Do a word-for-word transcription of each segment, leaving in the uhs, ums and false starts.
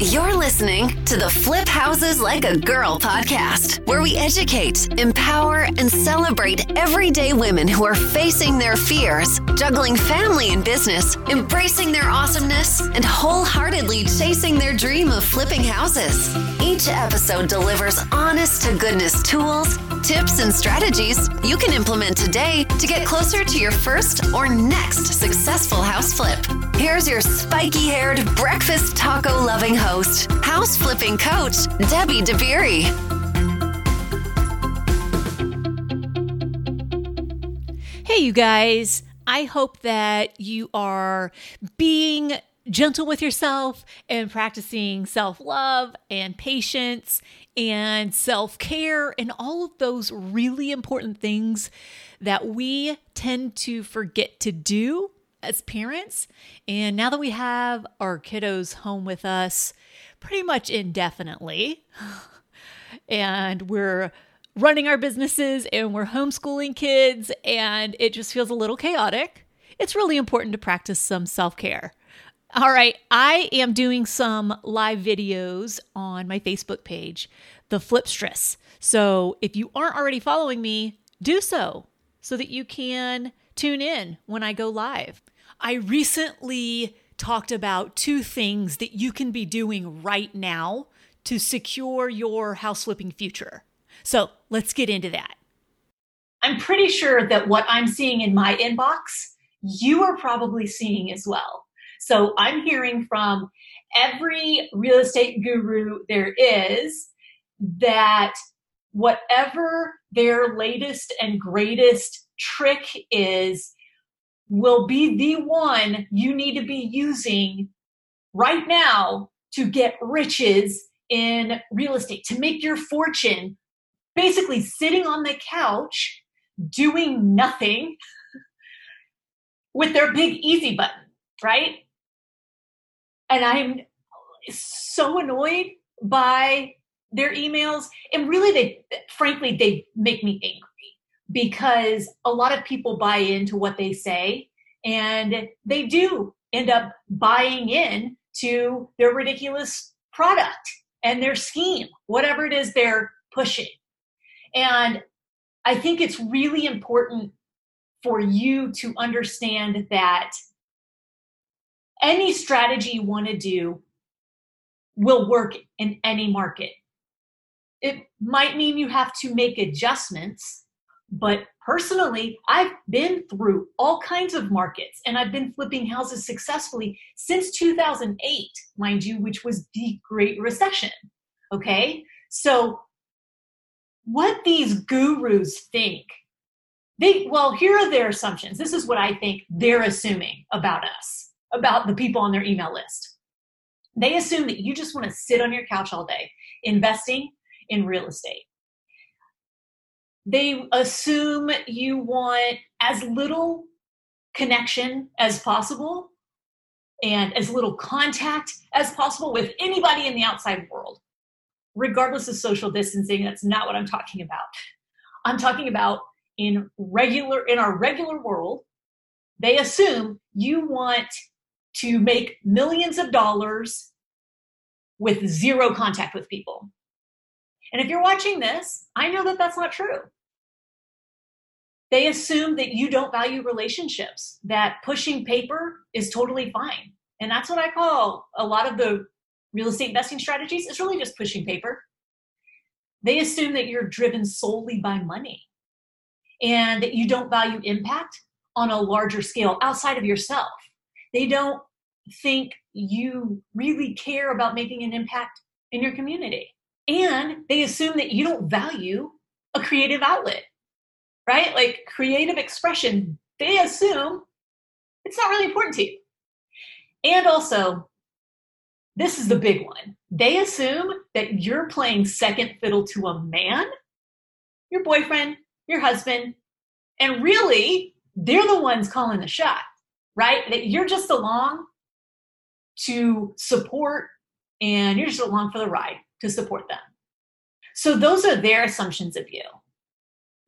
You're listening to the Flip Houses Like a Girl podcast, where we educate, empower, and celebrate everyday women who are facing their fears, juggling family and business, embracing their awesomeness, and wholeheartedly chasing their dream of flipping houses. Each episode delivers honest-to-goodness tools, tips, and strategies you can implement today to get closer to your first or next successful house flip. Here's your spiky-haired, breakfast taco-loving host, house flipping coach, Debbie DeBeery. Hey, you guys. I hope that you are being gentle with yourself and practicing self-love and patience and self-care and all of those really important things that we tend to forget to do as parents. And now that we have our kiddos home with us pretty much indefinitely, and we're running our businesses and we're homeschooling kids and it just feels a little chaotic, it's really important to practice some self-care. All right, I am doing some live videos on my Facebook page, The Flipstress. So if you aren't already following me, do so, so that you can tune in when I go live. I recently talked about two things that you can be doing right now to secure your house flipping future. So let's get into that. I'm pretty sure that what I'm seeing in my inbox, you are probably seeing as well. So I'm hearing from every real estate guru there is that whatever their latest and greatest trick is will be the one you need to be using right now to get riches in real estate, to make your fortune, basically sitting on the couch doing nothing with their big easy button, right? And I'm so annoyed by their emails. And really, they, frankly, they make me angry because a lot of people buy into what they say, and they do end up buying in to their ridiculous product and their scheme, whatever it is they're pushing. And I think it's really important for you to understand that any strategy you want to do will work in any market. It might mean you have to make adjustments, but personally, I've been through all kinds of markets, and I've been flipping houses successfully since two thousand eight, mind you, which was the Great Recession, okay? So what these gurus think, they, well, here are their assumptions. This is what I think they're assuming about us, about the people on their email list. They assume that you just want to sit on your couch all day investing in real estate. They assume you want as little connection as possible and as little contact as possible with anybody in the outside world, regardless of social distancing. That's not what I'm talking about. I'm talking about in regular, in our regular world, they assume you want to make millions of dollars with zero contact with people. And if you're watching this, I know that that's not true. They assume that you don't value relationships, that pushing paper is totally fine. And that's what I call a lot of the real estate investing strategies. It's really just pushing paper. They assume that you're driven solely by money and that you don't value impact on a larger scale outside of yourself. They don't think you really care about making an impact in your community. And they assume that you don't value a creative outlet, right? Like creative expression, they assume it's not really important to you. And also, this is the big one. They assume that you're playing second fiddle to a man, your boyfriend, your husband, and really, they're the ones calling the shot, right? That you're just along to support and you're just along for the ride to support them. So those are their assumptions of you.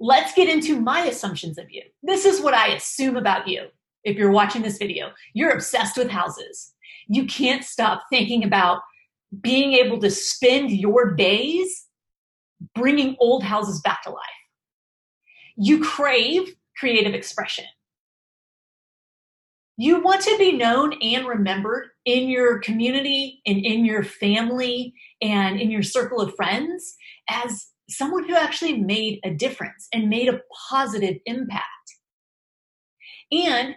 Let's get into my assumptions of you. This is what I assume about you. If you're watching this video, you're obsessed with houses. You can't stop thinking about being able to spend your days bringing old houses back to life. You crave creative expression. You want to be known and remembered in your community and in your family and in your circle of friends as someone who actually made a difference and made a positive impact. And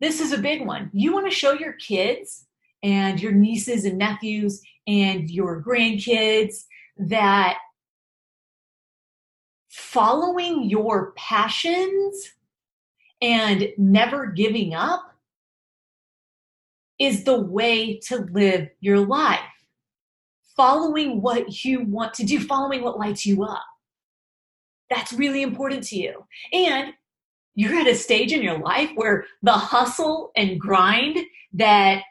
this is a big one. You want to show your kids and your nieces and nephews and your grandkids that following your passions and never giving up is the way to live your life. Following what you want to do, following what lights you up. That's really important to you. And you're at a stage in your life where the hustle and grind that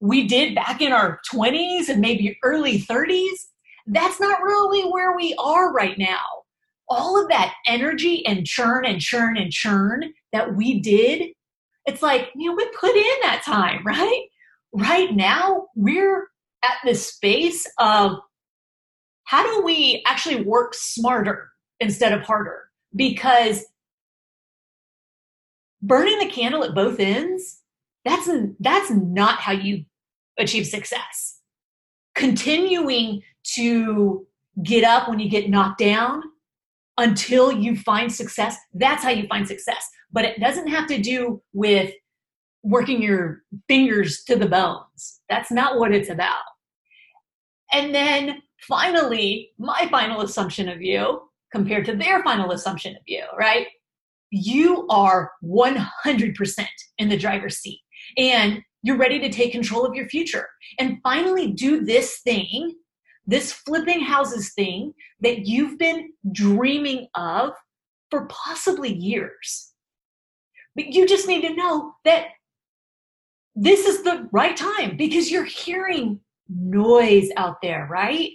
we did back in our twenties and maybe early thirties, that's not really where we are right now. All of that energy and churn and churn and churn that we did, it's like, you know, we put in that time, right? Right now, we're at this space of how do we actually work smarter instead of harder? Because burning the candle at both ends, that's, that's not how you achieve success. Continuing to get up when you get knocked down until you find success, that's how you find success. But it doesn't have to do with working your fingers to the bones. That's not what it's about. And then finally, my final assumption of you compared to their final assumption of you, right? You are one hundred percent in the driver's seat and you're ready to take control of your future and finally do this thing, this flipping houses thing that you've been dreaming of for possibly years. But you just need to know that this is the right time because you're hearing noise out there, right?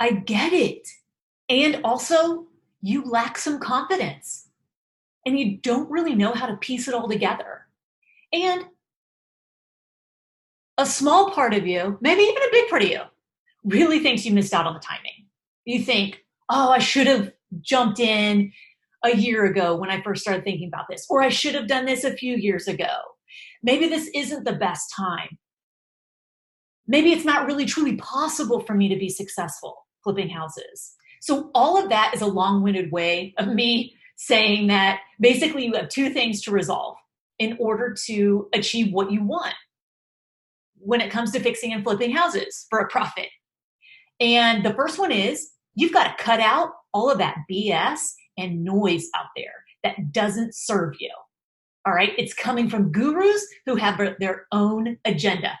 I get it. And also, you lack some confidence and you don't really know how to piece it all together. And a small part of you, maybe even a big part of you, really thinks you missed out on the timing. You think, oh, I should have jumped in a year ago when I first started thinking about this, or I should have done this a few years ago. Maybe this isn't the best time. Maybe it's not really truly possible for me to be successful flipping houses. So all of that is a long-winded way of me saying that basically you have two things to resolve in order to achieve what you want when it comes to fixing and flipping houses for a profit. And the first one is you've got to cut out all of that B S and noise out there that doesn't serve you. All right. It's coming from gurus who have their own agenda.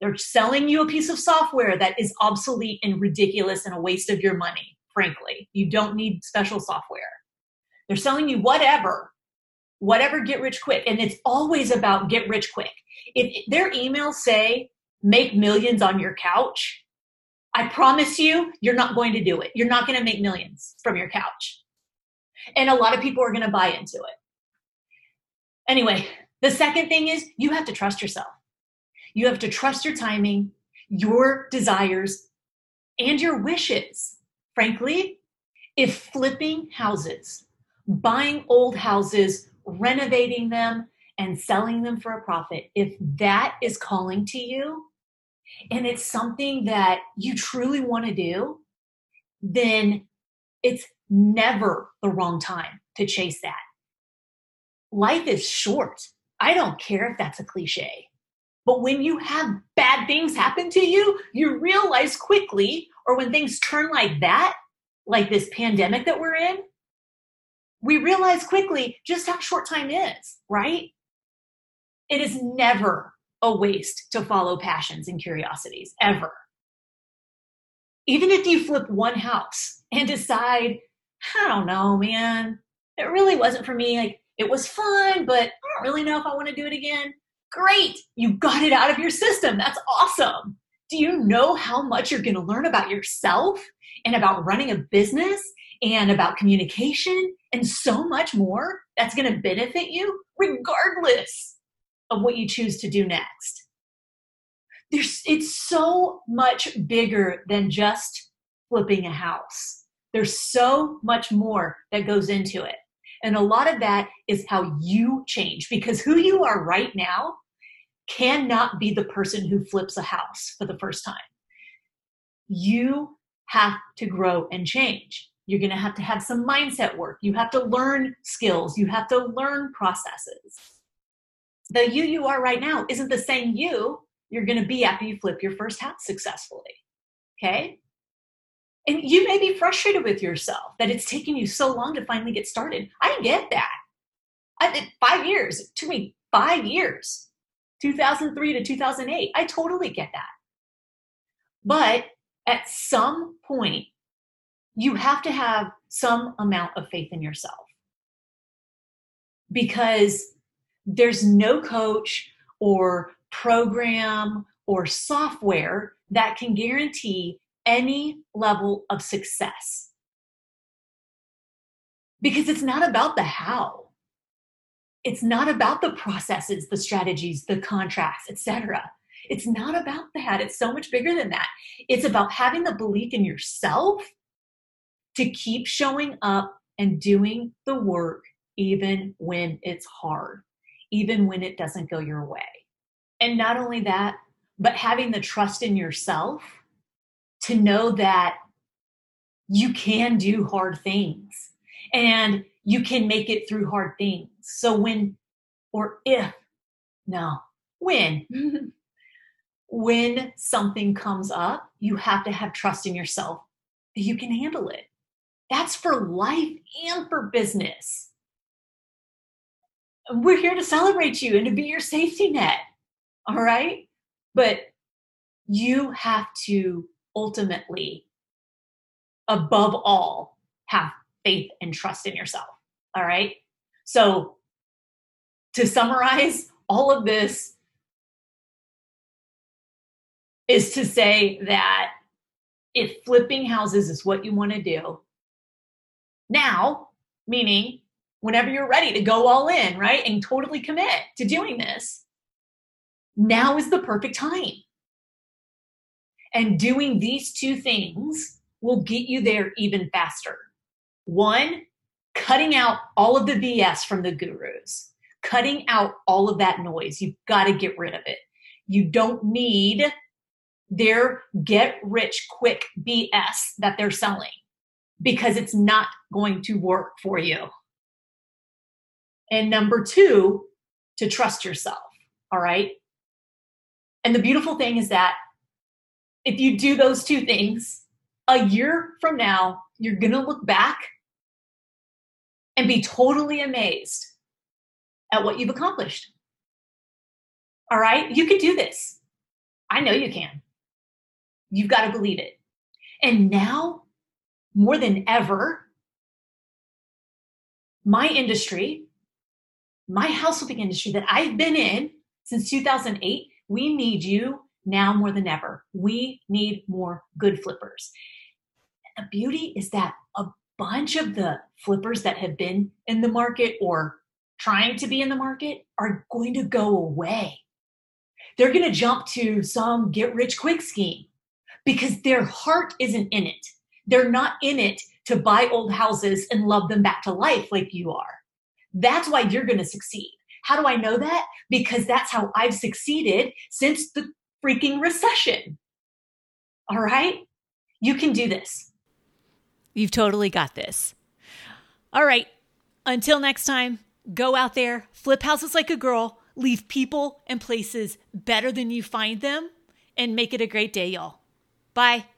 They're selling you a piece of software that is obsolete and ridiculous and a waste of your money. Frankly, you don't need special software. They're selling you whatever, whatever get rich quick. And it's always about get rich quick. If their emails say, make millions on your couch, I promise you, you're not going to do it. You're not going to make millions from your couch. And a lot of people are going to buy into it. Anyway, the second thing is you have to trust yourself. You have to trust your timing, your desires, and your wishes. Frankly, if flipping houses, buying old houses, renovating them, and selling them for a profit, if that is calling to you, and it's something that you truly want to do, then it's never the wrong time to chase that. Life is short. I don't care if that's a cliche. But when you have bad things happen to you, you realize quickly, or when things turn like that, like this pandemic that we're in, we realize quickly just how short time is, right? It is never a waste to follow passions and curiosities, ever. Even if you flip one house and decide, I don't know, man, it really wasn't for me. Like, it was fun, but I don't really know if I want to do it again. Great. You got it out of your system. That's awesome. Do you know how much you're going to learn about yourself and about running a business and about communication and so much more that's going to benefit you regardless of what you choose to do next? there's, it's so much bigger than just flipping a house. There's so much more that goes into it. And a lot of that is how you change, because who you are right now cannot be the person who flips a house for the first time. You have to grow and change. You're going to have to have some mindset work. You have to learn skills. You have to learn processes. The you you are right now isn't the same you you're going to be after you flip your first house successfully. Okay? And you may be frustrated with yourself that it's taken you so long to finally get started. I get that. I did five years. It took me five years, two thousand three to two thousand eight. I totally get that. But at some point, you have to have some amount of faith in yourself, because there's no coach or program or software that can guarantee any level of success, because it's not about the how. It's not about the processes, the strategies, the contracts, et cetera. It's not about that. It's so much bigger than that. It's about having the belief in yourself to keep showing up and doing the work, even when it's hard, even when it doesn't go your way. And not only that, but having the trust in yourself to know that you can do hard things and you can make it through hard things. So when, or if, no, when, when something comes up, you have to have trust in yourself that you can handle it. That's for life and for business. We're here to celebrate you and to be your safety net, all right? But you have to ultimately, above all, have faith and trust in yourself, all right? So to summarize all of this is to say that if flipping houses is what you want to do, now, meaning whenever you're ready to go all in, right, and totally commit to doing this, now is the perfect time. And doing these two things will get you there even faster. One, cutting out all of the B S from the gurus, cutting out all of that noise. You've got to get rid of it. You don't need their get-rich-quick B S that they're selling, because it's not going to work for you. And number two, to trust yourself, all right? And the beautiful thing is that if you do those two things, a year from now, you're going to look back and be totally amazed at what you've accomplished. All right? You can do this. I know you can. You've got to believe it. And now, more than ever, my industry, my house flipping industry that I've been in since two thousand eight, we need you now more than ever. We need more good flippers. And the beauty is that a bunch of the flippers that have been in the market or trying to be in the market are going to go away. They're going to jump to some get-rich-quick scheme because their heart isn't in it. They're not in it to buy old houses and love them back to life like you are. That's why you're going to succeed. How do I know that? Because that's how I've succeeded since the freaking recession. All right? You can do this. You've totally got this. All right. Until next time, go out there, flip houses like a girl, leave people and places better than you find them, and make it a great day, y'all. Bye.